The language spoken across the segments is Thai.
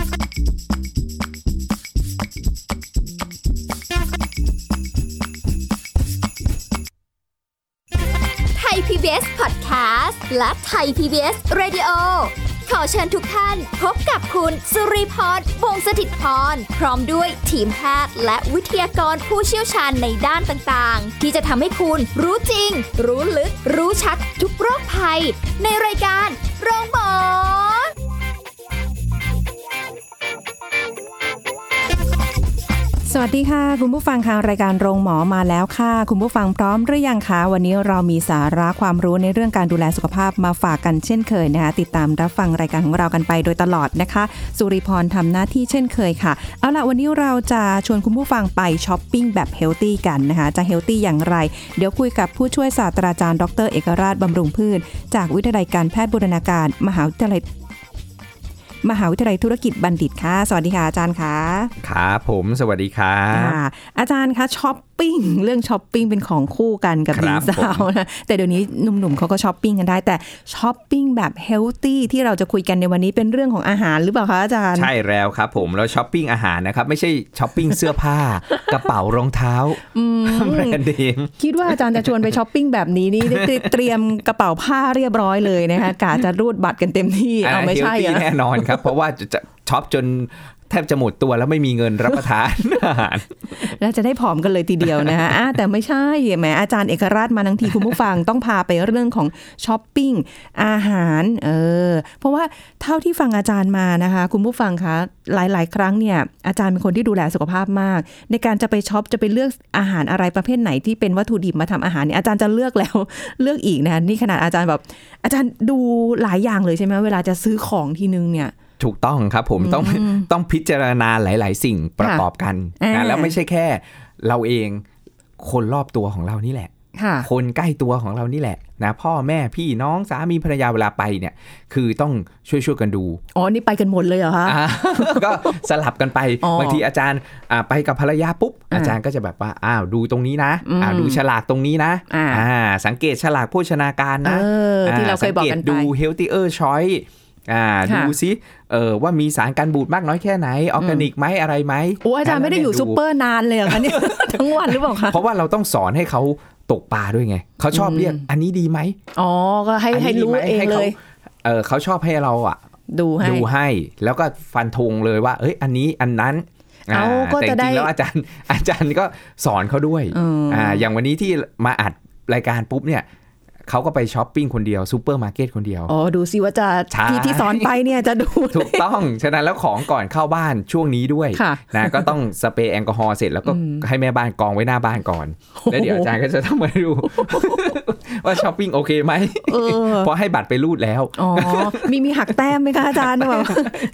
PBS Podcast และ Thai PBS Radio ขอเชิญทุกท่านพบกับคุณสุริพร วงศ์สถิตพรพร้อมด้วยทีมแพทย์และวิทยากรผู้เชี่ยวชาญในด้านต่างๆที่จะทำให้คุณรู้จริงรู้ลึกรู้ชัดทุกโรคภัยในรายการโรงพยาบาลสวัสดีค่ะคุณผู้ฟังค่ะรายการโรงหมอมาแล้วค่ะคุณผู้ฟังพร้อมหรือยังคะวันนี้เรามีสาระความรู้ในเรื่องการดูแลสุขภาพมาฝากกันเช่นเคยนะคะติดตามรับฟังรายการของเรากันไปโดยตลอดนะคะสุริพรทำหน้าที่เช่นเคยค่ะเอาล่ะวันนี้เราจะชวนคุณผู้ฟังไปช้อปปิ้งแบบเฮลตี้กันนะคะจะเฮลตี้อย่างไรเดี๋ยวคุยกับผู้ช่วยศาสตราจารย์ดร.เอกราชบำรุงพืชจากวิทยาลัยการแพทย์บูรณาการมหาวิทยาลัยธุรกิจบัณฑิตค่ะสวัสดีค่ะอาจารย์ค่ะครับผมสวัสดีค่ะอาจารย์คะช้อปปิ้งเรื่องช้อปปิ้งเป็นของคู่กันกับหญิงสาวนะแต่เดี๋ยวนี้หนุ่มๆเขาก็ช้อปปิ้งกันได้แต่ช้อปปิ้งแบบเฮลตี้ที่เราจะคุยกันในวันนี้เป็นเรื่องของอาหารหรือเปล่าคะอาจารย์ใช่แล้วครับผมเราช้อปปิ้งอาหารนะครับไม่ใช่ช้อปปิ้งเสื้อผ้ากระเป๋ารองเท้าแบรนด์เองคิดว่าอาจารย์จะชวนไปช้อปปิ้งแบบนี้นี่เตรียมกระเป๋าผ้าเรียบร้อยเลยนะคะกะจะรูดบัตรกันเต็มที่เอาไม่ใช่แน่นอนครับเพราะว่าจะช็อปจนแทบจะหมดตัวแล้วไม่มีเงินรับประทานอาหารแล้วจะได้ผอมกันเลยทีเดียวนะคะแต่ไม่ใช่แหมอาจารย์เอกราชมาทั้งทีคุณผู้ฟังต้องพาไปเรื่องของช้อปปิ้งอาหารเพราะว่าเท่าที่ฟังอาจารย์มานะคะคุณผู้ฟังคะหลายๆครั้งเนี่ยอาจารย์เป็นคนที่ดูแลสุขภาพมากในการจะไปช็อปจะไปเลือกอาหารอะไรประเภทไหนที่เป็นวัตถุดิบมาทำอาหารเนี่ยอาจารย์จะเลือกแล้วเลือกอีกนะนี่ขนาดอาจารย์แบบอาจารย์ดูหลายอย่างเลยใช่ไหมเวลาจะซื้อของทีนึงเนี่ยถูกต้องครับผมต้องพิจารณาหลายๆสิ่งประกอบกันนะแล้วไม่ใช่แค่เราเองคนรอบตัวของเรานี่แหละคนใกล้ตัวของเรานี่แหละนะพ่อแม่พี่น้องสามีภรรยาเวลาไปเนี่ยคือต้องช่วยกันดูอ๋อนี่ไปกันหมดเลยเหรอคะก็สลับกันไปบางทีอาจารย์ไปกับภรรยาปุ๊บอาจารย์ก็จะแบบว่าอ้าวดูตรงนี้นะดูฉลากตรงนี้นะสังเกตฉลากโภชนาการนะที่เราเคยบอกกันไปดู healthier choiceดูสิว่ามีสารกันบูดมากน้อยแค่ไหนออร์แกนิกไหมอะไรไหมโอ้อาจารย์ไม่ได้อยู่ซุปเปอร์นานเลยเหรอคะเนี่ย ทั้งวันหรือเปล่าคะเพราะว่าเราต้องสอนให้เขาตกปลาด้วยไงเขาชอบเรียกอันนี้ดีไหมอ๋อก็ให้รู้เองเลยเขาชอบให้เราอ่ะดูให้แล้วก็ฟันธงเลยว่าเอ้ยอันนี้อันนั้นแต่จริงแล้วอาจารย์ก็สอนเขาด้วยอย่างวันนี้ที่มาอัดรายการปุ๊บเนี่ยเขาก็ไปช้อปปิ้งคนเดียวซูเปอร์มาร์เก็ตคนเดียวอ๋อดูสิว่าจะที่ซ้อนไปเนี่ยจะดูถูกต้องฉะนั้นแล้วของก่อนเข้าบ้านช่วงนี้ด้วยนะก็ต้องสเปรย์แอลกอฮอล์เสร็จแล้วก็ให้แม่บ้านกองไว้หน้าบ้านก่อนแล้วเดี๋ยวอาจารย์ก็จะต้องมาดูว่าช้อปปิ้งโอเคไหมพอให้บัตรไปรูดแล้วอ๋อมีหักแต้มไหมคะอาจารย์แบบ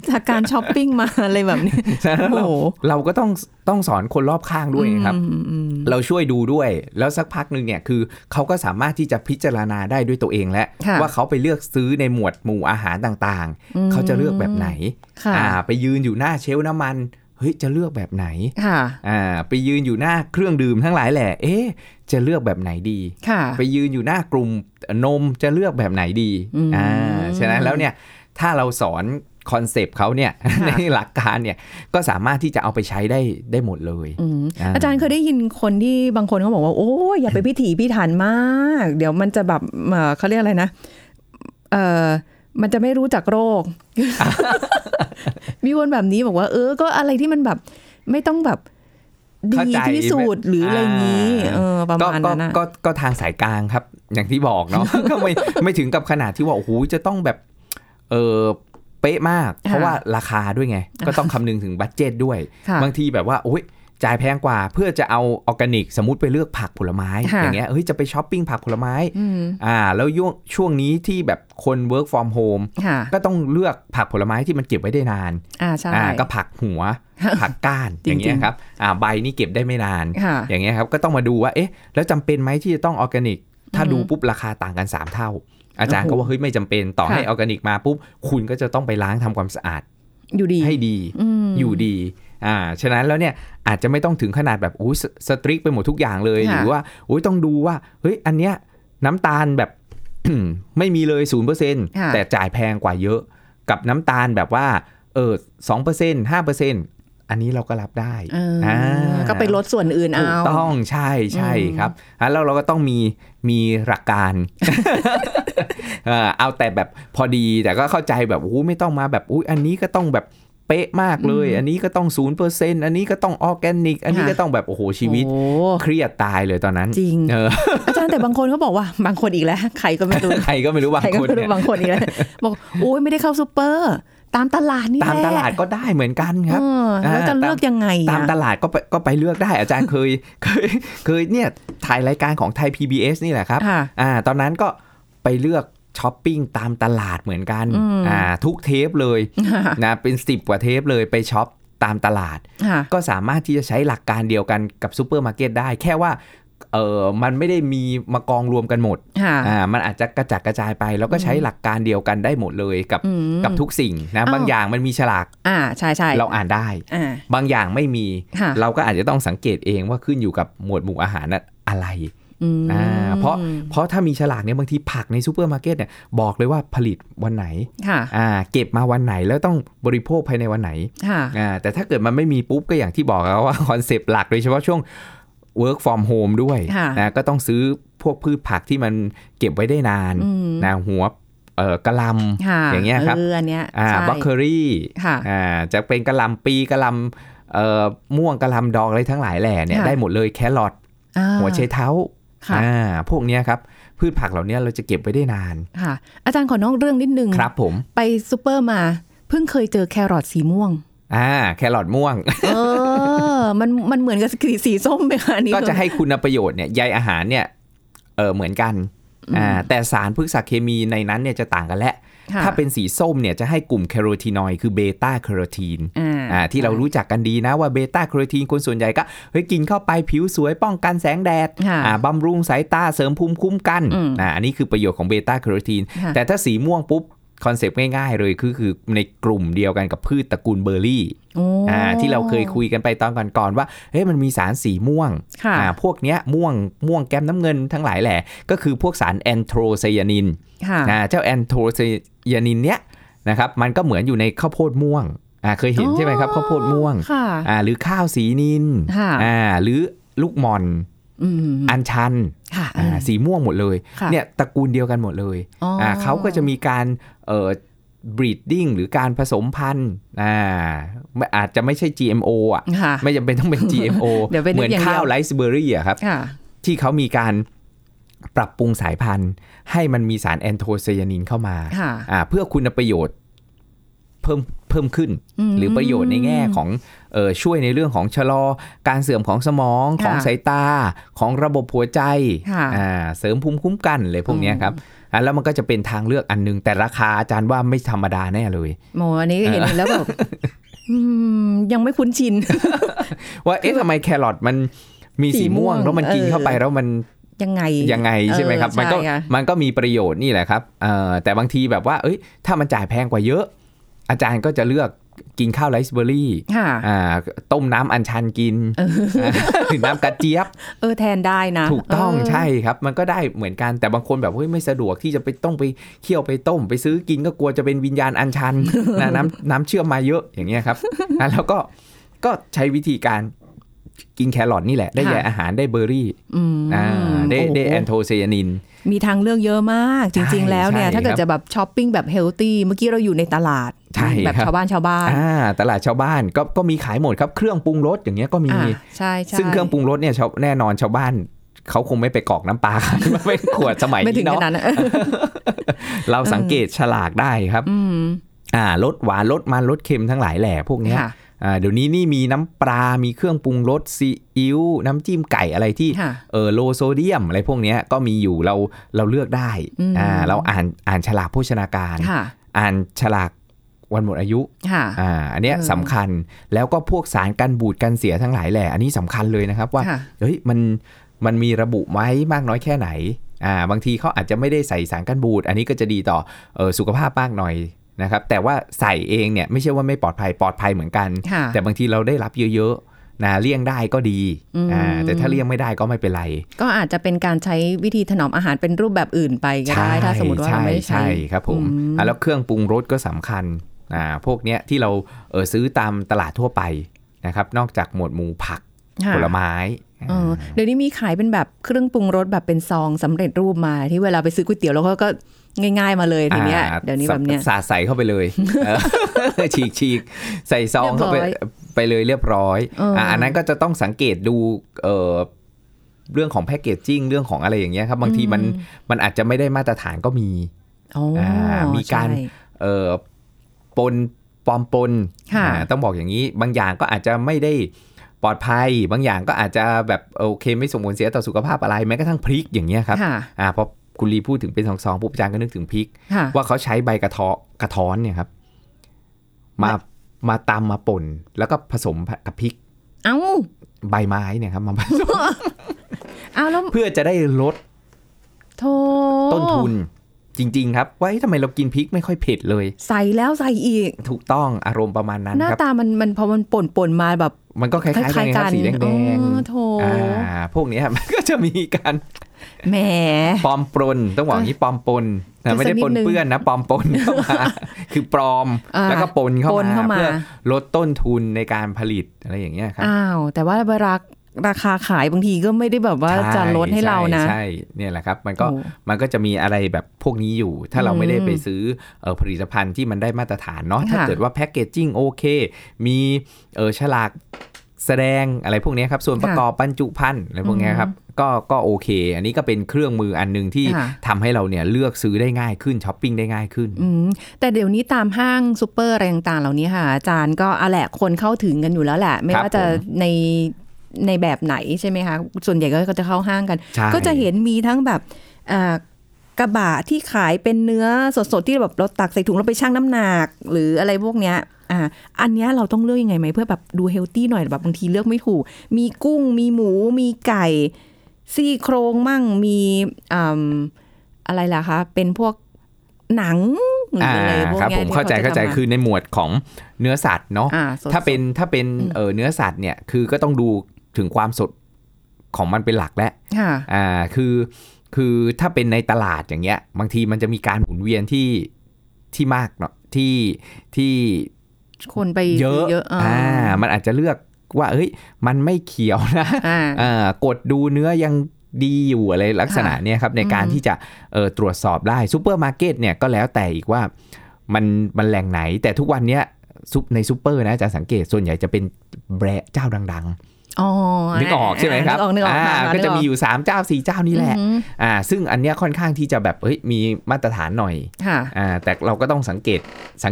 จากการช้อปปิ้งมาอะไรแบบนี้โอ้โหเราก็ต้องสอนคนรอบข้างด้วยครับเราช่วยดูด้วยแล้วสักพักนึงเนี่ยคือเขาก็สามารถที่จะพิจารณาได้ด้วยตัวเองแล้วว่าเขาไปเลือกซื้อในหมวดหมู่อาหารต่างๆเขาจะเลือกแบบไหนไปยืนอยู่หน้าเชลฟ์น้ำมันเฮ้ยจะเลือกแบบไหนไปยืนอยู่หน้าเครื่องดื่มทั้งหลายแหละเอ๊ะจะเลือกแบบไหนดีไปยืนอยู่หน้ากลุ่มนมจะเลือกแบบไหนดีฉะนั้นแล้วเนี่ยถ้าเราสอนคอนเซปต์เขาเนี่ยในหลักการเนี่ยก็สามารถที่จะเอาไปใช้ได้หมดเลยอาจารย์เคยได้ยินคนที่บางคนเขาบอกว่าโอ้ยอย่าไปพิถีพิถันมากเดี๋ยวมันจะแบบเขาเรียกอะไรนะมันจะไม่รู้จักโรค มีคนแบบนี้บอกว่าก็อะไรที่มันแบบไม่ต้องแบบดีที่สุดหรืออะไรงี้ประมาณนั้นนะก็ทางสายกลางครับอย่างที่บอกเนาะก็ไม่ถึงกับขนาดที่ว่าโอ้โหจะต้องแบบเป๊ะมากเพราะว่าราคาด้วยไงก็ต้องคำนึงถึงบัดเจ็ตด้วยบางทีแบบว่าโอ้ยจ่ายแพงกว่าเพื่อจะเอาออร์แกนิกสมมุติไปเลือกผักผลไม้อย่างเงี้ยเฮ้ยจะไปช้อปปิ้งผักผลไม้แล้วช่วงนี้ที่แบบคน work from home ก็ต้องเลือกผักผลไม้ที่มันเก็บไว้ได้นานก็ผักหัวผักก้านอย่างเงี้ยครับใบนี่เก็บได้ไม่นานอย่างเงี้ยครับก็ต้องมาดูว่าเอ๊ะแล้วจำเป็นไหมที่จะต้องออร์แกนิกถ้าดูปุ๊บราคาต่างกัน3เท่าอาจารย์ก็ว่าเฮ้ยไม่จำเป็นต่อให้ออร์แกนิกมาปุ๊บคุณก็จะต้องไปล้างทำความสะอาดให้ดีอยู่ดีฉะนั้นแล้วเนี่ยอาจจะไม่ต้องถึงขนาดแบบอุ้ยสตริกไปหมดทุกอย่างเลยหรือว่าอุ้ยต้องดูว่าเฮ้ยอันเนี้ยน้ำตาลแบบ ไม่มีเลย 0% แต่จ่ายแพงกว่าเยอะกับน้ำตาลแบบว่า 2% 5% อันนี้เราก็รับได้ก็ไปลดส่วนอื่นเอาต้องใช่ๆครับแล้วเราก็ต้องมีหลักการ เอาแต่แบบพอดีแต่ก็เข้าใจแบบโอ้ไม่ต้องมาแบบอุ๊ยอันนี้ก็ต้องแบบเป๊ะมากเลยอันนี้ก็ต้อง 0% อันนี้ก็ต้องออร์แกนิกอันนี้ก็ต้องแบบโอ้โหชีวิตเครียดตายเลยตอนนั้นจริงอาจารย์แต่บางคนเขาบอกว่าบางคนอีกแล้วใครก็ไม่รู้ ใครก็ไม่รู้บางคนเนี่ย บางคนอีกแล้วบอกโอ้ยไม่ได้เข้าซูเปอร์ตามตลาดนี่แหละตามตลาดก็ได้เหมือนกันครับแล้วจะเลือกยังไงตามตลาดก็ไปเลือกได้อาจารย์เคยเนี่ยถ่ายรายการของไทย PBS นี่แหละครับตอนนั้นก็ไปเลือกช้อปปิ้งตามตลาดเหมือนกันทุกเทปเลยนะเป็น10กว่าเทปเลยไปช้อปตามตลาดก็สามารถที่จะใช้หลักการเดียวกันกับซูเปอร์มาร์เก็ตได้แค่ว่ามันไม่ได้มีมากองรวมกันหมดมันอาจจะกระจัดกระจายไปแล้วก็ใช้หลักการเดียวกันได้หมดเลยกับทุกสิ่งนะบางอย่างมันมีฉลากใช่ๆเราอ่านได้บางอย่างไม่มีเราก็อาจจะต้องสังเกตเองว่าขึ้นอยู่กับหมวดหมู่อาหารอะไรเพราะถ้ามีฉลากเนี่ยบางทีผักในซูเปอร์มาร์เก็ตเนี่ยบอกเลยว่าผลิตวันไหนเก็บมาวันไหนแล้วต้องบริโภคภายในวันไหนแต่ถ้าเกิดมันไม่มีปุ๊บก็อย่างที่บอกแล้วว่าคอนเซปต์หลักโดยเฉพาะช่วง work from home ด้วยนะก็ต้องซื้อพวกพืชผักที่มันเก็บไว้ได้นานนะหัวกะหล่ำอย่างเงี้ยครับบล็อกเคอรี่จะเป็นกะหล่ำปีกะหล่ำม่วงกะหล่ำดอกอะไรทั้งหลายแหล่เนี่ยได้หมดเลยแครอทหัวไชเท้าพวกนี้ครับพืชผักเหล่านี้เราจะเก็บไว้ได้นานค่ะอาจารย์ขอนอกเรื่องนิดนึงครับผมไปซูเปอร์มาเพิ่งเคยเจอแครอทสีม่วงแครอทม่วงมันเหมือนกับสีส้มไหมคะนี่ก็จะให้คุณประโยชน์เนี่ยใยอาหารเนี่ยเหมือนกันแต่สารพฤกษเคมีในนั้นเนี่ยจะต่างกันและถ้าเป็นสีส้มเนี่ยจะให้กลุ่มแคโรทีนอยด์คือเบต้าแคโรทีนที่เรารู้จักกันดีนะว่าเบต้าแคโรทีนคนส่วนใหญ่ก็เฮ้ยกินเข้าไปผิวสวยป้องกันแสงแดดบำรุงสายตาเสริมภูมิคุ้มกันอันนี้คือประโยชน์ของเบต้าแคโรทีนแต่ถ้าสีม่วงปุ๊บคอนเซปต์ง่ายๆเลยคือในกลุ่มเดียวกันกับพืชตระกูลเบอร์รี่ที่เราเคยคุยกันไปตอนก่อนๆว่าเฮ้ยมันมีสารสีม่วงพวกเนี้ยม่วงแก้มน้ำเงินทั้งหลายแหละก็คือพวกสารแอนโทไซยานินเจ้าแอนโทไซยานินเนี้ยนะครับมันก็เหมือนอยู่ในข้าวโพดม่วงเคยเห็นใช่ไหมครับข้าวโพดม่วงหรือข้าวสีนิลหรือลูกหม่อนอัญชันสีม่วงหมดเลยเนี่ยตระกูลเดียวกันหมดเลยเขาก็จะมีการbreeding หรือการผสมพันธุ์อาจจะไม่ใช่ GMO อ่ะไม่จำเป็นต้องเป็น GMO เหมือนข้าวไรซ์เบอร์รี่อ่ะครับที่เขามีการปรับปรุงสายพันธุ์ให้มันมีสารแอนโทไซยานินเข้ามาเพื่อคุณประโยชน์เพิ่มขึ้นหรือประโยชน์ในแง่ของช่วยในเรื่องของชะลอการเสื่อมของสมองของสายตาของระบบหัวใจเสริมภูมิคุ้มกันเลยพวกนี้ครับแล้วมันก็จะเป็นทางเลือกอันนึงแต่ราคาอาจารย์ว่าไม่ธรรมดาแน่เลยโมอันนี้เห็นแล้วแบบยังไม่คุ้นชินว่าเอ๊ะทำไมแครอทมันมีสีม่วงแล้วมันกินเข้าไปแล้วมันยังไงใช่ไหมครับมันก็มีประโยชน์นี่แหละครับแต่บางทีแบบว่าเอ้ยถ้ามันจ่ายแพงกว่าเยอะอาจารย์ก็จะเลือกกินข้าวไรซ์เบอร์รี่ต้มน้ำอัญชันกินหรือน้ำกระเจี๊ยบแทนได้นะถูกต้องใช่ครับมันก็ได้เหมือนกันแต่บางคนแบบเฮ้ยไม่สะดวกที่จะไปต้องไปเคี่ยวไปต้มไปซื้อกินก็กลัวจะเป็นวิญญาณอัญชัน น้ำเชื่อมมาเยอะอย่างเงี้ยครับแล้วก็ใช้วิธีการกินแครอทนี่แหละได้ใยอาหารได้เบอร์รี่ได้แอนโทไซยานินมีทางเลือกเยอะมากจริงๆแล้วเนี่ยถ้าเกิดจะแบบช้อปปิ้งแบบเฮลตี้เมื่อกี้เราอยู่ในตลาดแบบชาวบ้านตลาดชาวบ้านก็มีขายหมดครับเครื่องปรุงรสอย่างเงี้ยก็มีใช่ซึ่งเครื่องปรุงรสเนี่ยแน่นอนชาวบ้านเขาคงไม่ไปกรอกน้ำปลาขายมาเป็นขวดสมัยนี้เนาะเราสังเกตฉลากได้ครับรสหวานรสมันรสเค็มทั้งหลายแหล่พวกเนี้ยเดี๋ยวนี้นี่มีน้ำปลามีเครื่องปรุงรสซีอิ๊วน้ำจิ้มไก่อะไรที่โลโซเดียมอะไรพวกนี้ก็มีอยู่เราเลือกได้เราอ่านฉลากโภชนาการอ่านฉลากวันหมดอายุอันเนี้ยสำคัญแล้วก็พวกสารกันบูดกันเสียทั้งหลายแหละอันนี้สำคัญเลยนะครับว่าเฮ้ยมันมีระบุไว้มากน้อยแค่ไหนบางทีเขาอาจจะไม่ได้ใส่สารกันบูดอันนี้ก็จะดีต่อสุขภาพมากหน่อยนะครับแต่ว่าใส่เองเนี่ยไม่ใช่ว่าไม่ปลอดภัยเหมือนกันแต่บางทีเราได้รับเยอะๆนะเลี่ยงได้ก็ดีแต่ถ้าเลี่ยงไม่ได้ก็ไม่เป็นไรก็อาจจะเป็นการใช้วิธีถนอมอาหารเป็นรูปแบบอื่นไปก็ได้ถ้าสมมติว่าเราไม่ใช่ครับผมแล้วเครื่องปรุงรสก็สำคัญ พวกเนี้ยที่เราซื้อตามตลาดทั่วไปนะครับนอกจากหมวดหมู่ผักผลไม้เดี๋ยวนี้มีขายเป็นแบบเครื่องปรุงรสแบบเป็นซองสำเร็จรูปมาที่เวลาไปซื้อก๋วยเตี๋ยวแล้วก็ง่ายๆมาเลยทีเนี้ยเดี๋ยวนี้แบบเนี้ยสาดใส่เข้าไปเลย ฉีกใส่ซองเข้าไปเลยเรียบร้อยอันนั้นก็จะต้องสังเกตดูเรื่องของแพคเกจจิ้งเรื่องของอะไรอย่างเงี้ยครับบางทีมันอาจจะไม่ได้มาตรฐานก็มีมีการปนปลอมปนต้องบอกอย่างนี้บางอย่างก็อาจจะไม่ได้ปลอดภัยบางอย่างก็อาจจะแบบโอเคไม่ส่งผลเสียต่อสุขภาพอะไรแม้กระทั่งพริกอย่างเงี้ยครับพอคุณลีพูดถึงเป็น2ปุ๊บอาจารย์ก็นึกถึงพริกว่าเขาใช้ใบกระท้อนเนี่ยครับมาตำมาป่นแล้วก็ผสมกับพริกเอาใบไม้เนี่ยครับมาผสมเอาแล้วเพื่อจะได้ลดต้นทุนจริงๆครับว่าทำไมเรากินพริกไม่ค่อยเผ็ดเลยใส่แล้วใส่อีกถูกต้องอารมณ์ประมาณนั้นครับหน้าตามันพอมันป่นมาแบบมันก็คล้ายๆกันสีแดงพวกนี้มันก็จะมีการแหมปลอมปนต้องบอกอย่างนี้ปลอมปนไม่ได้ปนเปื้อนนะปลอมปนเข้ามาคือปลอมแล้วก็ปนเข้ามาเพื่อลดต้นทุนในการผลิตอะไรอย่างเงี้ยครับอ้าวแต่ว่าราคาขายบางทีก็ไม่ได้แบบว่าจะลดให้เรานะใช่เนี่ยแหละครับมันก็จะมีอะไรแบบพวกนี้อยู่ถ้าเราไม่ได้ไปซื้อผลิตภัณฑ์ที่มันได้มาตรฐานเนาะถ้าเกิดว่าแพคเกจจิ้งโอเคมีฉลากแสดงอะไรพวกนี้ครับส่วนประกอบบรรจุภัณฑ์อะไรพวกนี้ครับก็โอเคอันนี้ก็เป็นเครื่องมืออันนึงที่ทำให้เราเนี่ยเลือกซื้อได้ง่ายขึ้นช้อปปิ้งได้ง่ายขึ้นแต่เดี๋ยวนี้ตามห้างซูเปอร์อะไรต่างๆเหล่านี้ค่ะอาจารย์ก็เอาแหละคนเข้าถึงกันอยู่แล้วแหละไม่ว่าจะในแบบไหนใช่ไหมคะส่วนใหญ่ก็จะเข้าห้างกันก็จะเห็นมีทั้งแบบกระบะที่ขายเป็นเนื้อสดๆที่แบบเราตักใส่ถุงแล้วไปชั่งน้ำหนักหรืออะไรพวกเนี้ยอันนี้เราต้องเลือกยังไงไหมเพื่อแบบดูเฮลตี้หน่อยแบบบางทีเลือกไม่ถูกมีกุ้งมีหมูมีไก่ซี่โครงมั่งมีอะไรล่ะคะเป็นพวกหนังอะไรพวกนี้ครับผมเข้าใจคือในหมวดของเนื้อสัตว์เนาะถ้าเป็นเนื้อสัตว์เนี่ยคือก็ต้องดูถึงความสดของมันเป็นหลักและคือถ้าเป็นในตลาดอย่างเงี้ยบางทีมันจะมีการหมุนเวียนที่มากเนาะที่คนไปเยอะมันอาจจะเลือกว่าเฮ้ยมันไม่เขียวนะกดดูเนื้อยังดีอยู่อะไรลักษณะเนี้ยครับในการที่จะตรวจสอบได้ซุปเปอร์มาร์เก็ตเนี่ยก็แล้วแต่อีกว่ามันแหล่งไหนแต่ทุกวันเนี้ยในซุปเปอร์นะจะสังเกตส่วนใหญ่จะเป็นแบรนด์เจ้าดังนึกออกใช่ไหมครับก็จะมีอยู่3เจ้า4เจ้านี่แหละซึ่งอันเนี้ยค่อนข้างที่จะแบบเฮ้ยมีมาตรฐานหน่อยแต่เราก็ต้องสัง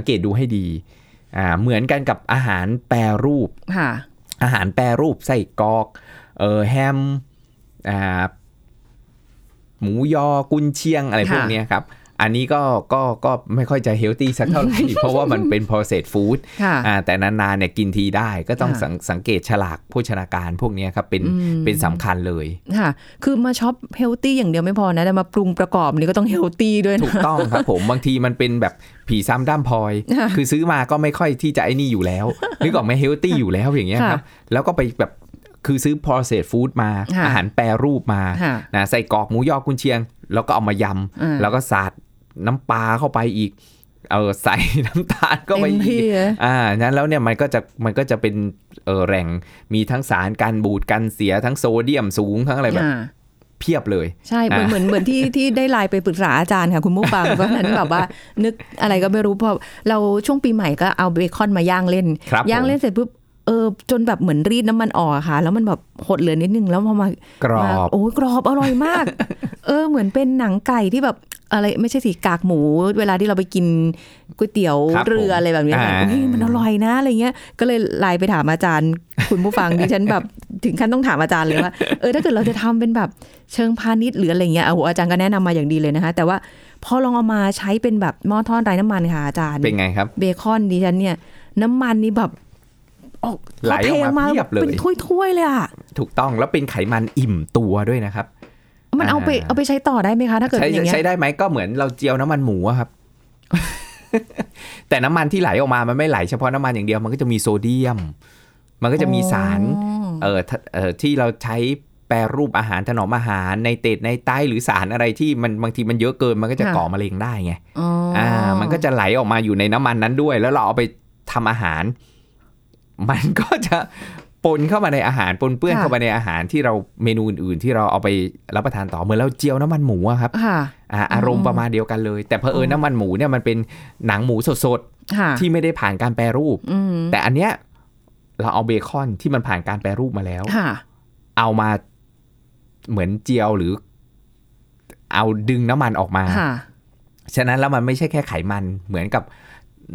เกตดูให้ดีเหมือนกันกับอาหารแปรรูปอาหารแปรรูปไส้กรอกแฮมหมูยอกุนเชียงอะไรพวกนี้ครับอันนี้ก็ไม่ค่อยจะเฮลตี้สักเท่าไหร่เพราะว่ามันเป็น processed food แต่นานๆเนี่ยกินทีได้ก็ต้องสังเกตฉลากโภชนาการพวกนี้ครับเป็นสำคัญเลยค่ะคือมาช็อปเฮลตี้อย่างเดียวไม่พอนะแต่มาปรุงประกอบนี่ก็ต้องเฮลตี้ด้วยถูกต้องครับผมบางทีมันเป็นแบบผีซ้ำด้ามพลอยคือซื้อมาก็ไม่ค่อยที่จะไอ้นี่อยู่แล้วนึกออกไหมเฮลตี้อยู่แล้วอย่างเงี้ยครับแล้วก็ไปแบบคือซื้อ processed food มาอาหารแปรรูปมานะใส่กรอกหมูยอกุนเชียงแล้วก็เอามายำแล้วก็สาดน้ำปลาเข้าไปอีกใส่น้ำตาลก็ไปอีกนั้นแล้วเนี่ยมันก็จะเป็นแหล่งมีทั้งสารกันบูดกันเสียทั้งโซเดียมสูงทั้งอะไรแบบเพียบเลยใช่เหมือนที่ได้ไลน์ไปปรึกษาอาจารย์ค่ะคุณผู้ฟังเพราะฉะนั้นแบบว่านึกอะไรก็ไม่รู้พอเราช่วงปีใหม่ก็เอาเบคอนมาย่างเล่นเสร็จปุ๊บจนแบบเหมือนรีดน้ำมันออกค่ะแล้วมันแบบหดเหลือนิดนึงแล้วพอมากรอบโอ้ยกรอบอร่อยมากเหมือนเป็นหนังไก่ที่แบบอะไรไม่ใช่สิกากหมูเวลาที่เราไปกินก๋วยเตี๋ยวเรืออะไรแบบนี้มันอร่อยนะอะไรเงี้ยก็เลยไลน์ไปถามอาจารย์คุณผู้ฟังดิฉันแบบถึงขั้นต้องถามอาจารย์เลยว่าถ้าเกิดเราจะทำเป็นแบบเชิงพาณิชย์หรืออะไรเงี้ยอาจารย์ก็แนะนำมาอย่างดีเลยนะคะแต่ว่าพอลองเอามาใช้เป็นแบบหม้อทอดไร้น้ำมันค่ะอาจารย์เป็นไงครับเบคอนดิฉันเนี่ยน้ำมันนี่แบบไหลออกมาเพียบเลยเป็นถ้วยๆเลยอ่ะถูกต้องแล้วเป็นไขมันอิ่มตัวด้วยนะครับมันเอาไปใช้ต่อได้ไหมคะถ้าเกิดอย่างเงี้ยใช้ได้ไหมก็เหมือนเราเจียวน้ำมันหมูครับ แต่น้ำมันที่ไหลออกมามันไม่ไหลเฉพาะน้ำมันอย่างเดียวมันก็จะมีโซเดียมมันก็จะมีสารที่เราใช้ แปรรูปอาหารถนอมอาหารไนเตรตไนไตรหรือสารอะไรที่มันบางทีมันเยอะเกินมันก็จะก่อมะเร็งได้ไงมันก็จะไหลออกมาอยู่ในน้ำมันนั้นด้วยแล้วเราเอาไปทำอาหารมันก็จะปนเข้ามาในอาหารปนเปื้อนเข้ามาในอาหารที่เราเมนูอื่นๆที่เราเอาไปรับประทานต่อเหมือนเราเจียวน้ำมันหมูครับอารมณ์ประมาณเดียวกันเลยแต่เผอิญน้ำมันหมูเนี่ยมันเป็นหนังหมูสดๆที่ไม่ได้ผ่านการแปรรูปแต่อันเนี้ยเราเอาเบคอนที่มันผ่านการแปรรูปมาแล้วเอามาเหมือนเจียวหรือเอาดึงน้ำมันออกมาฉะนั้นแล้วมันไม่ใช่แค่ไขมันเหมือนกับ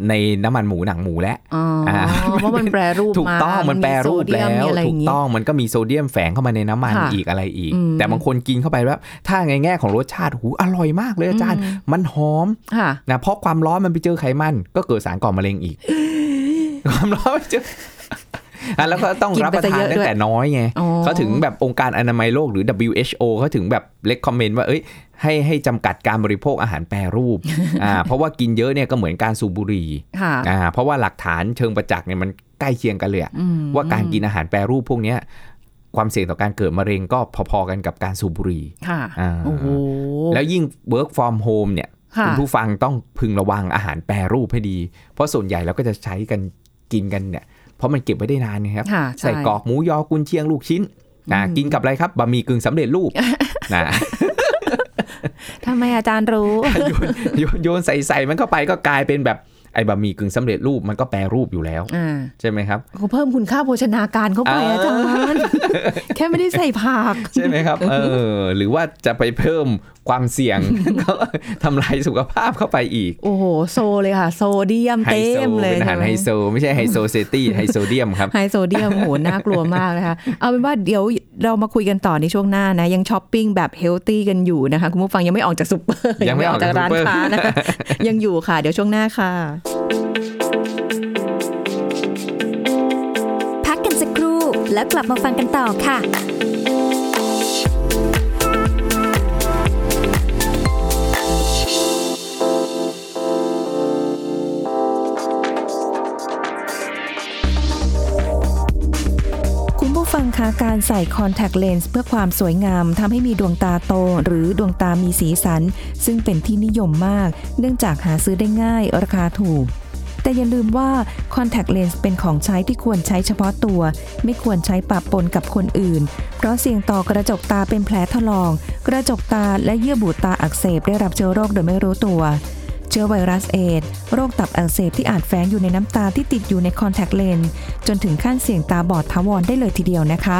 ในน้ำมันหมูหนังหมูและเพราะมันแปรรูปมาถูกต้องมันแปรรูปแล้วถูกต้องมันก็มีโซเดียมแฝงเข้ามาในน้ำมันอีกอะไรอีกแต่บางคนกินเข้าไปแบบถ้าในแง่ของรสชาติหูอร่อยมากเลยอาจารย์มันหอมนะเพราะความร้อนมันไปเจอไขมันก็เกิดสารก่อมะเร็งอีกความร้อนไปเจอแล้วก็ต้องรับประทานตั้งแต่น้อยไงเขาถึงแบบองค์การอนามัยโลกหรือ WHO เขาถึงแบบrecommend ว่าเอ้ยให้จำกัดการบริโภคอาหารแปรรูปเพราะว่ากินเยอะเนี่ยก็เหมือนการสูบบุหรี่เพราะว่าหลักฐานเชิงประจักษ์เนี่ยมันใกล้เคียงกันเลยว่าการกินอาหารแปรรูปพวกเนี้ยความเสี่ยงต่อการเกิดมะเร็งก็พอๆกันกับการสูบบุหรี่แล้วยิ่ง work from home เนี่ยคุณผู้ฟังต้องพึงระวังอาหารแปรรูปให้ดีเพราะส่วนใหญ่เราก็จะใช้กันกินกันเนี่ยเพราะมันเก็บไว้ได้นานนะครับใส่กรอกหมูยอกุนเชียงลูกชิ้นนะกินกับอะไรครับบะหมี่กึ่งสำเร็จรูปนะทำไมอาจารย์รู้ โยนใส่มันเข้าไปก็กลายเป็นแบบไอ้บะหมี่กึ่งสำเร็จรูปมันก็แปรรูปอยู่แล้วใช่ไหมครับเขาเพิ่มคุณค่าโภชนาการเข้าไปอาจารย์ แค่ไม่ได้ใส่ผัก ใช่ไหมครับหรือว่าจะไปเพิ่มความเสี่ยงก็ทำลายสุขภาพเข้าไปอีกโอ้โหโซเลยค่ะโซเดียมเต็มเลยอาหารไฮโซไม่ใช่ไฮโซเซตี้ไฮโซเดียมครับไฮโซเดียมโหน่ากลัวมากนะคะเอาเป็นว่าเดี๋ยวเรามาคุยกันต่อในช่วงหน้านะยังช้อปปิ้งแบบเฮลตี้กันอยู่นะคะคุณผู้ฟังยังไม่ออกจากซุปเปอร์ยังไม่ออกจากร้านค้านะคะยังอยู่ค่ะเดี๋ยวช่วงหน้าค่ะพักกันสักครู่แล้วกลับมาฟังกันต่อค่ะการใส่คอนแทคเลนส์เพื่อความสวยงามทำให้มีดวงตาโตหรือดวงตามีสีสันซึ่งเป็นที่นิยมมากเนื่องจากหาซื้อได้ง่ายราคาถูกแต่อย่าลืมว่าคอนแทคเลนส์เป็นของใช้ที่ควรใช้เฉพาะตัวไม่ควรใช้ปะปนกับคนอื่นเพราะเสี่ยงต่อกระจกตาเป็นแผลถลอกกระจกตาและเยื่อบุตาอักเสบได้รับเชื้อโรคโดยไม่รู้ตัวเชื้อไวรัสเอดส์โรคตับอักเสบที่อาจแฝงอยู่ในน้ำตาที่ติดอยู่ในคอนแทคเลนส์จนถึงขั้นเสี่ยงตาบอดถาวรได้เลยทีเดียวนะคะ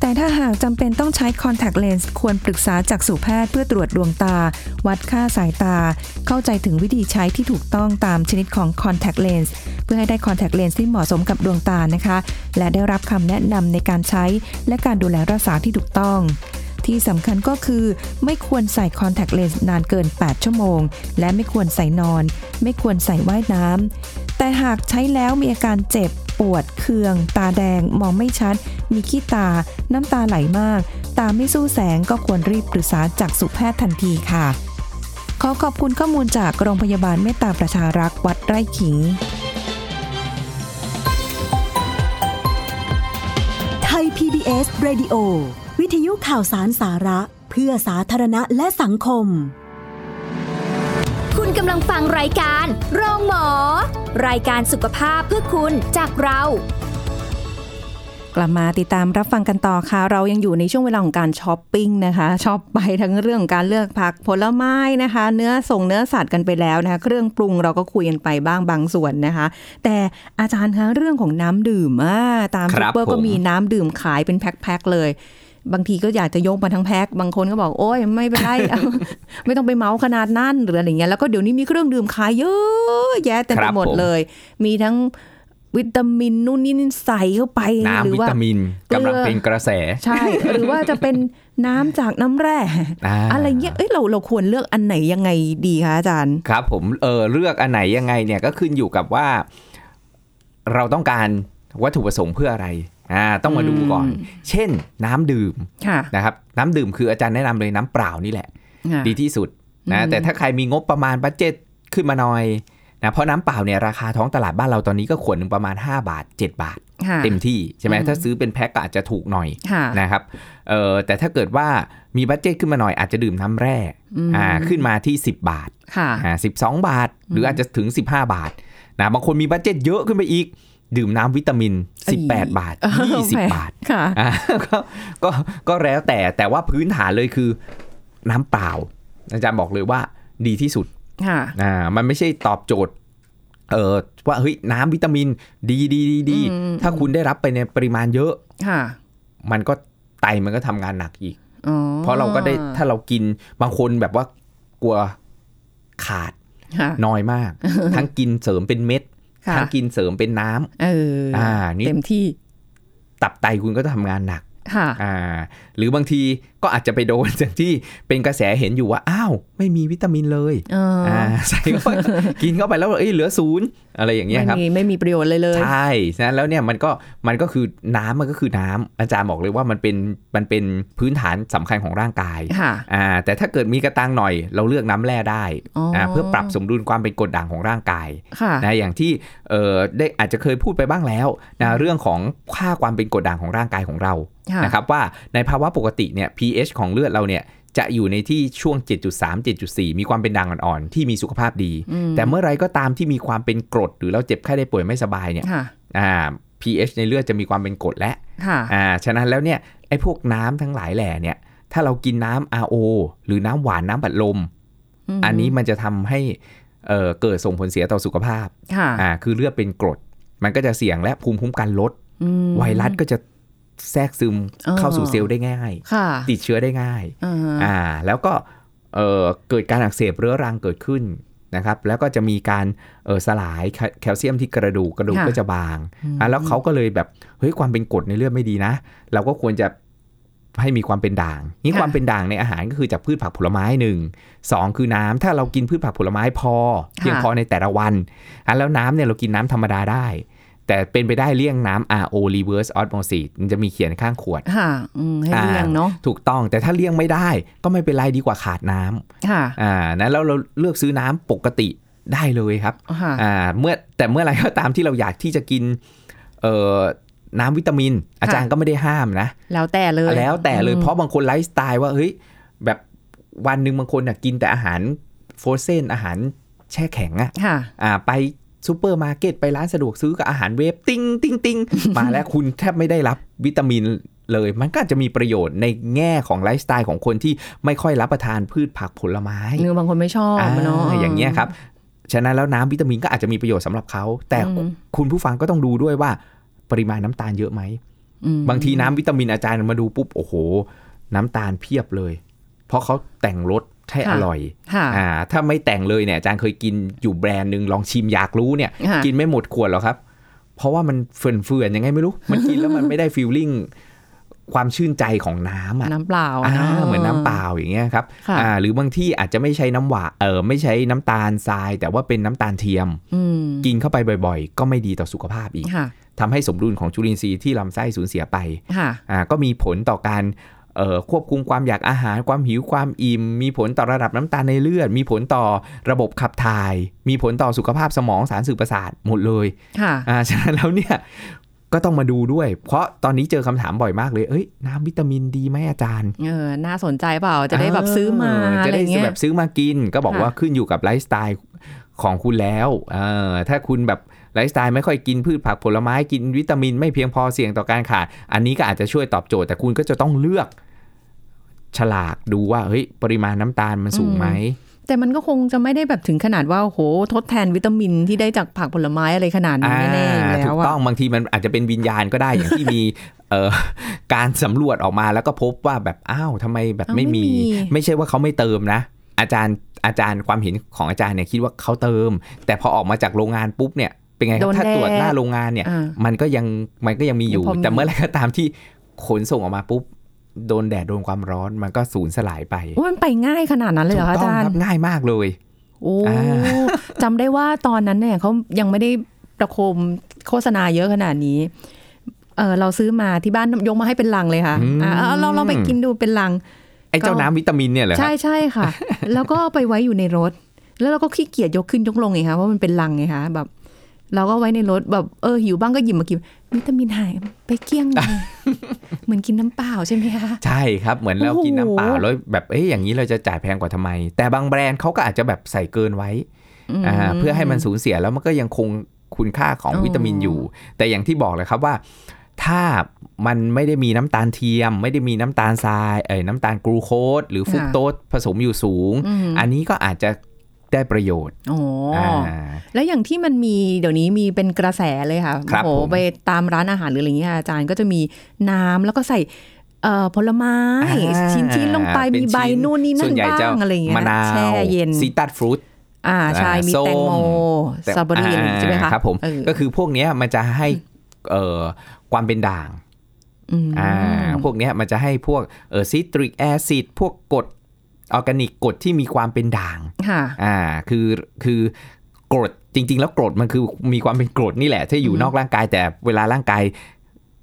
แต่ถ้าหากจำเป็นต้องใช้คอนแทคเลนส์ควรปรึกษาจักษุแพทย์เพื่อตรวจดวงตาวัดค่าสายตาเข้าใจถึงวิธีใช้ที่ถูกต้องตามชนิดของคอนแทคเลนส์เพื่อให้ได้คอนแทคเลนส์ที่เหมาะสมกับดวงตานะคะและได้รับคำแนะนำในการใช้และการดูแลรักษาที่ถูกต้องที่สำคัญก็คือไม่ควรใส่คอนแทคเลนส์นานเกิน8ชั่วโมงและไม่ควรใส่นอนไม่ควรใส่ว่ายน้ำแต่หากใช้แล้วมีอาการเจ็บปวดเคืองตาแดงมองไม่ชัดมีขี้ตาน้ำตาไหลมากตาไม่สู้แสงก็ควรรีบปรึกษาจักษุแพทย์ทันทีค่ะขอขอบคุณข้อมูลจากโรงพยาบาลเมตตาประชารักษ์วัดไร่ขิงไทย PBS Radioวิทยุข่าวสารสาระเพื่อสาธารณะและสังคมคุณกำลังฟังรายการโรงหมอรายการสุขภาพเพื่อคุณจากเรากลับมาติดตามรับฟังกันต่อค่ะเรายังอยู่ในช่วงเวลาของการช้อปปิ้งนะคะช้อปไปทั้งเรื่องการเลือกผักผลไม้นะคะเนื้อสัตว์กันไปแล้วนะคะเครื่องปรุงเราก็คุยกันไปบ้างบางส่วนนะคะแต่อาจารย์คะเรื่องของน้ำดื่มตามซุปเปอร์ก็มีน้ำดื่มขายเป็นแพ็คๆเลยบางทีก็อยากจะยกมาทั้งแพ็คบางคนก็บอกโอ๊ยไม่เป็นไร ไม่ต้องไปเมาขนาดนั้นหรืออะไรเงี้ยแล้วก็เดี๋ยวนี้มีเครื่องดื่มขายเยอะแยะเต็มไปหมดเลยมีทั้งวิตามินนู่นนี่ใส่เข้าไปหรือว่าน้ำวิตามินกำลังเป็นกระแสใช่ หรือว่าจะเป็นน้ำจากน้ำแร่ อะไรเงี้ยเอ้ยเราควรเลือกอันไหนยังไงดีคะอาจารย์ครับผมเลือกอันไหนยังไงเนี่ยก็ขึ้นอยู่กับว่าเราต้องการวัตถุประสงค์เพื่ออะไรต้องมาดูก่อนเช่นน้ำดื่มนะครับน้ำดื่มคืออาจารย์แนะนำเลยน้ำเปล่านี่แหละดีที่สุดนะแต่ถ้าใครมีงบประมาณบัดเจ็ตขึ้นมาหน่อย นะเพราะน้ำเปล่าเนี่ยราคาท้องตลาดบ้านเราตอนนี้ก็ขวดนึงประมาณ5บาท7บาทเต็มที่ใช่ไหมถ้าซื้อเป็นแพ็คก็อาจจะถูกหน่อยนะครับแต่ถ้าเกิดว่ามีบัดเจ็ตขึ้นมาหน่อยอาจจะดื่มน้ำแร่ขึ้นมาที่10บาท12บาทหรืออาจจะถึง15บาทนะบางคนมีบัดเจ็ตเยอะขึ้นไปอีกดื่มน้ำวิตามิน18บาท20บาทก็แล้วแต่ว่าพื้นฐานเลยคือน้ำเปล่าอาจารย์บอกเลยว่าดีที่สุดมันไม่ใช่ตอบโจทย์ว่าเฮ้ยน้ำวิตามินดีถ้าคุณได้รับไปในปริมาณเยอะมันก็ไตมันก็ทำงานหนักอีกเพราะเราก็ได้ถ้าเรากินบางคนแบบว่ากลัวขาดน้อยมากทั้งกินเสริมเป็นเม็ดทั้งกินเสริมเป็นน้ำนี่เต็มที่ตับไตคุณก็จะทำงานหนักหรือบางทีก็อาจจะไปโดนจากที่เป็นกระแสเห็นอยู่ว่าอ้าวไม่มีวิตามินเลยใส่เข้าไปกินเข้าไปแล้วเหลือศูนย์อะไรอย่างเงี้ยครับไม่มีประโยชน์เลยใช่ฉะนั้นแล้วเนี่ยมันก็คือน้ำมันก็คือน้ำอาจารย์บอกเลยว่ามันเป็นพื้นฐานสำคัญของร่างกายแต่ถ้าเกิดมีกระตังหน่อยเราเลือกน้ำแร่ได้เพื่อปรับสมดุลความเป็นกรดด่างของร่างกายนะอย่างที่ได้อาจจะเคยพูดไปบ้างแล้วนะเรื่องของค่าความเป็นกรดด่างของร่างกายของเรานะครับว่าในภาวะปกติเนี่ย pH ของเลือดเราเนี่ยจะอยู่ในที่ช่วง 7.3 7.4 มีความเป็นด่างอ่อนๆที่มีสุขภาพดีแต่เมื่อไรก็ตามที่มีความเป็นกรดหรือเราเจ็บไข้ได้ป่วยไม่สบายเนี่ยpH ในเลือดจะมีความเป็นกรดและฉะนั้นแล้วเนี่ยไอ้พวกน้ำทั้งหลายแหล่เนี่ยถ้าเรากินน้ำ RO หรือน้ำหวานน้ำบัดลมอันนี้มันจะทำให้เกิดส่งผลเสียต่อสุขภาพคือเลือดเป็นกรดมันก็จะเสี่ยงและภูมิคุ้มกันลดไวรัสก็จะแทรกซึมเข้าสู่เซลล์ได้ง่ายติดเชื้อได้ง่ายแล้วก็เกิดการอักเสบเรื้อรังเกิดขึ้นนะครับแล้วก็จะมีการสลายแคลเซียมที่กระดูกก็จะบางแล้วเขาก็เลยแบบเฮ้ยความเป็นกรดในเลือดไม่ดีนะเราก็ควรจะให้มีความเป็นด่างนี่ความเป็นด่างในอาหารก็คือจากพืชผักผลไม้1 2คือน้ำถ้าเรากินพืชผักผลไม้เพียงพอในแต่ละวันแล้วน้ำเนี่ยเรากินน้ำธรรมดาได้แต่เป็นไปได้เลี่ยงน้ำ RO Reverse Osmosis มันจะมีเขียนข้างขวดค่ะให้เลี่ยงเนาะถูกต้องแต่ถ้าเลี่ยงไม่ได้ก็ไม่เป็นไรดีกว่าขาดน้ำค่ะนั้นแล้วเราเลือกซื้อน้ำปกติได้เลยครับเมื่อไรก็ตามที่เราอยากที่จะกินน้ำวิตามินอาจารย์ก็ไม่ได้ห้ามนะแล้วแต่เลยเพราะบางคนไลฟ์สไตล์ว่าเฮ้ยแบบวันนึงบางคนน่ะกินแต่อาหารฟรอเซนอาหารแช่แข็งอ่ะไปซูเปอร์มาร์เก็ตไปร้านสะดวกซื้อกับอาหารเวฟติ้งมาแล้วคุณแทบไม่ได้รับวิตามินเลยมันก็อาจจะมีประโยชน์ในแง่ของไลฟ์สไตล์ของคนที่ไม่ค่อยรับประทานพืชผักผลไม้หรือบางคนไม่ชอบเนาะอย่างเงี้ยครับฉะนั้นแล้วน้ำวิตามินก็อาจจะมีประโยชน์สำหรับเขาแต่คุณผู้ฟังก็ต้องดูด้วยว่าปริมาณน้ำตาลเยอะไหมบางทีน้ำวิตามินอาจารย์มาดูปุ๊บโอ้โหน้ำตาลเพียบเลยเพราะเขาแต่งรสให้อร่อยถ้าไม่แต่งเลยเนี่ยอาจารย์เคยกินอยู่แบรนด์นึงลองชิมอยากรู้เนี่ยกินไม่หมดขวดหรอกครับเพราะว่ามันเฟื่อนๆยังไงไม่รู้มันกินแล้วมันไม่ได้ฟีลลิ่งความชื่นใจของน้ำน้ำเปล่าเหมือนน้ำเปล่าอย่างเงี้ยครับหรือบางที่อาจจะไม่ใช้น้ำหวานไม่ใช้น้ำตาลทรายแต่ว่าเป็นน้ำตาลเทียมกินเข้าไปบ่อยๆก็ไม่ดีต่อสุขภาพอีกทำให้สมดุลของจุลินทรีย์ที่ลำไส้สูญเสียไปก็มีผลต่อการควบคุมความอยากอาหารความหิวความอิ่มมีผลต่อระดับน้ำตาลในเลือดมีผลต่อระบบขับถ่ายมีผลต่อสุขภาพสมองสารสื่อประสาทหมดเลยฉะนั้นแล้วเนี่ยก็ต้องมาดูด้วยเพราะตอนนี้เจอคำถามบ่อยมากเลยเอ้ยน้ำวิตามินดีไหมอาจารย์น่าสนใจเปล่าจะได้แบบซื้อมาจะได้แบบซื้อมากินก็บอกว่าขึ้นอยู่กับไลฟ์สไตล์ของคุณแล้วถ้าคุณแบบไลฟ์สไตล์ไม่ค่อยกินพืชผักผลไม้กินวิตามินไม่เพียงพอเสี่ยงต่อการขาดอันนี้ก็อาจจะช่วยตอบโจทย์แต่คุณก็จะต้องเลือกฉลากดูว่าเฮ้ยปริมาณน้ำตาลมันสูงไหมแต่มันก็คงจะไม่ได้แบบถึงขนาดว่าโอ้โหทดแทนวิตามินที่ได้จากผักผลไม้อะไรขนาดนั้นแน่ๆแล้วถูกต้องบางทีมันอาจจะเป็นวิญญาณก็ได้อย่างที่มีการสำรวจออกมาแล้วก็พบว่าแบบอ้าวทำไมแบบไม่มีไม่ใช่ว่าเขาไม่เติมนะอาจารย์ความเห็นของอาจารย์เนี่ยคิดว่าเขาเติมแต่พอออกมาจากโรงงานปุ๊บเนี่ยเป็นไงครับถ้าตรวจหน้าโรงงานเนี่ยมันก็ยังมีอยู่แต่เมื่อไหร่ก็ตามที่ขนส่งออกมาปุ๊บโดนแดดโดนความร้อนมันก็สูญสลายไปมันไปง่ายขนาดนั้นเลยเหรออาจารย์ง่ายมากเลยโอ้จำได้ว่าตอนนั้นเนี่ยเขายังไม่ได้ประโคมโฆษณาเยอะขนาดนี้เราซื้อมาที่บ้านยกมาให้เป็นลังเลยค่ะเราไปกินดูเป็นลังไอ้เจ้าน้ำวิตามินเนี่ยเหรอใช่ค่ะแล้วก็ไปไว้อยู่ในรถ แล้วเราก็ขี้เกียจยกขึ้นยกลงไงคะเพราะมันเป็นลังไงคะแบบเราก็ไว้ในรถแบบหิวบ้างก็หยิบมากินวิตามินหายไปเกลี้ยงเลย เหมือนกินน้ำเปล่าใช่ไหมคะใช่ครับเหมือนเรากินน้ำเปล่าแล้วแบบอย่างนี้เราจะจ่ายแพงกว่าทำไมแต่บางแบรนด์เขาก็อาจจะแบบใส่เกินไว้เพื่อให้มันสูญเสียแล้วมันก็ยังคงคุณค่าของวิตามินอยู่แต่อย่างที่บอกเลยครับว่าถ้ามันไม่ได้มีน้ำตาลเทียมไม่ได้มีน้ำตาลทรายน้ำตาลกลูโคสหรือฟรุกโตสผสมอยู่สูงอันนี้ก็อาจจะได้ประโยชน์อ๋อแล้วอย่างที่มันมีเดี๋ยวนี้มีเป็นกระแสเลยค่ะโอ้โหไปตามร้านอาหารหรืออะไรเงี้ยอาจารย์ก็จะมีน้ำแล้วก็ใส่ผลไม้ชิ้นๆลงไปมีใบนู่นนี่นั่นบ้างอะไรเงี้ยมะนาวแช่เย็นซีตัสฟรุตใช่มีแตงโมสตรอเบอรี่ใช่ไหมคะครับผมก็คือพวกนี้มันจะให้ความเป็นด่างพวกนี้มันจะให้พวกซิตริกแอซิดพวกกรดออร์แกนิกกรดที่มีความเป็นด่างคือกรดจริงๆแล้วกรดมันคือมีความเป็นกรดนี่แหละที่อยู่นอกร่างกายแต่เวลาร่างกาย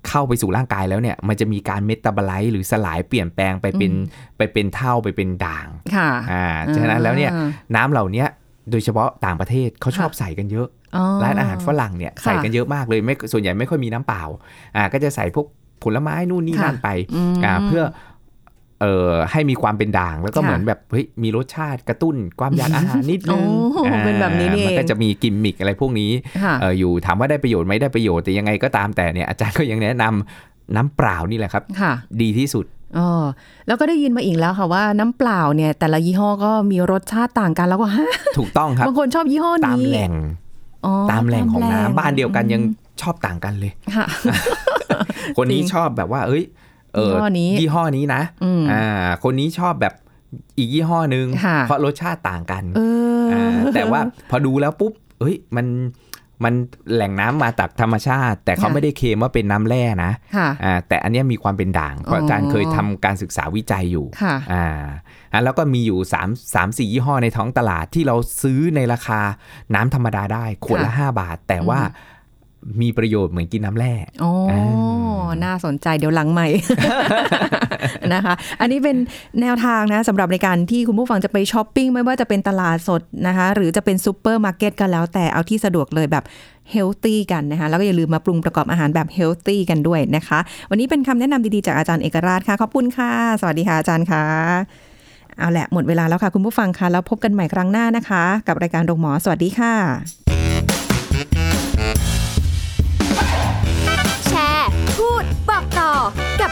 เข้าไปสู่ร่างกายแล้วเนี่ยมันจะมีการเมตาบอไลซ์หรือสลายเปลี่ยนแปลงไปเป็นเท่าไปเป็นด่างฉะนั้นแล้วเนี่ยน้ำเหล่านี้โดยเฉพาะต่างประเทศเขาชอบใส่กันเยอะร้านอาหารฝรั่งเนี่ยใส่กันเยอะมากเลยไม่ส่วนใหญ่ไม่ค่อยมีน้ำเปล่าก็จะใส่พวกผลไม้นู่นนี่นั่นไปเพื่อให้มีความเป็นด่างแล้วก็เหมือนแบบเฮ้ยมีรสชาติกระตุ้นความอยากอาหารนิดนึงเป็นแบบนี้มันก็จะมีกิมมิกอะไรพวกนี้อยู่ถามว่าได้ประโยชน์ไหมได้ประโยชน์แต่ยังไงก็ตามแต่เนี่ยอาจารย์ก็ยังแนะนำน้ำเปล่านี่แหละครับดีที่สุดแล้วก็ได้ยินมาอีกแล้วค่ะว่าน้ำเปล่าเนี่ยแต่ละยี่ห้อก็มีรสชาติต่างกันแล้วก็ถูกต้องครับบางคนชอบยี่ห้อนี้ตามแหล่งของน้ำบ้านเดียวกันยังชอบต่างกันเลยคนนี้ชอบแบบว่าเอ้ยยี่ห้อนี้นะคนนี้ชอบแบบอีกยี่ห้อนึงเพราะรสชาติต่างกันแต่ว่าพอดูแล้วปุ๊บเอ้ยมันแหล่งน้ำมาจากธรรมชาติแต่เขาไม่ได้เคลมว่าเป็นน้ำแร่นะแต่อันนี้มีความเป็นด่างเพราะอาจารย์เคยทำการศึกษาวิจัยอยู่แล้วก็มีอยู่3-4 ยี่ห้อในท้องตลาดที่เราซื้อในราคาน้ำธรรมดาได้ขวดละ5 บาทแต่ว่ามีประโยชน์เหมือนกินน้ำแร่อ๋อน่าสนใจเดี๋ยวหลังใหม่ นะคะอันนี้เป็นแนวทางนะสำหรับในการที่คุณผู้ฟังจะไปช้อปปิ้งไม่ว่าจะเป็นตลาดสดนะคะหรือจะเป็นซุปเปอร์มาร์เก็ตก็แล้วแต่เอาที่สะดวกเลยแบบเฮลตี้กันนะคะแล้วก็อย่าลืมมาปรุงประกอบอาหารแบบเฮลตี้กันด้วยนะคะวันนี้เป็นคำแนะนำดีๆจากอาจารย์เอกราชค่ะขอบคุณค่ะสวัสดีค่ะอาจารย์ค่ะเอาละหมดเวลาแล้วค่ะคุณผู้ฟังค่ะแล้วพบกันใหม่ครั้งหน้านะคะกับรายการโรงหมอสวัสดีค่ะกับ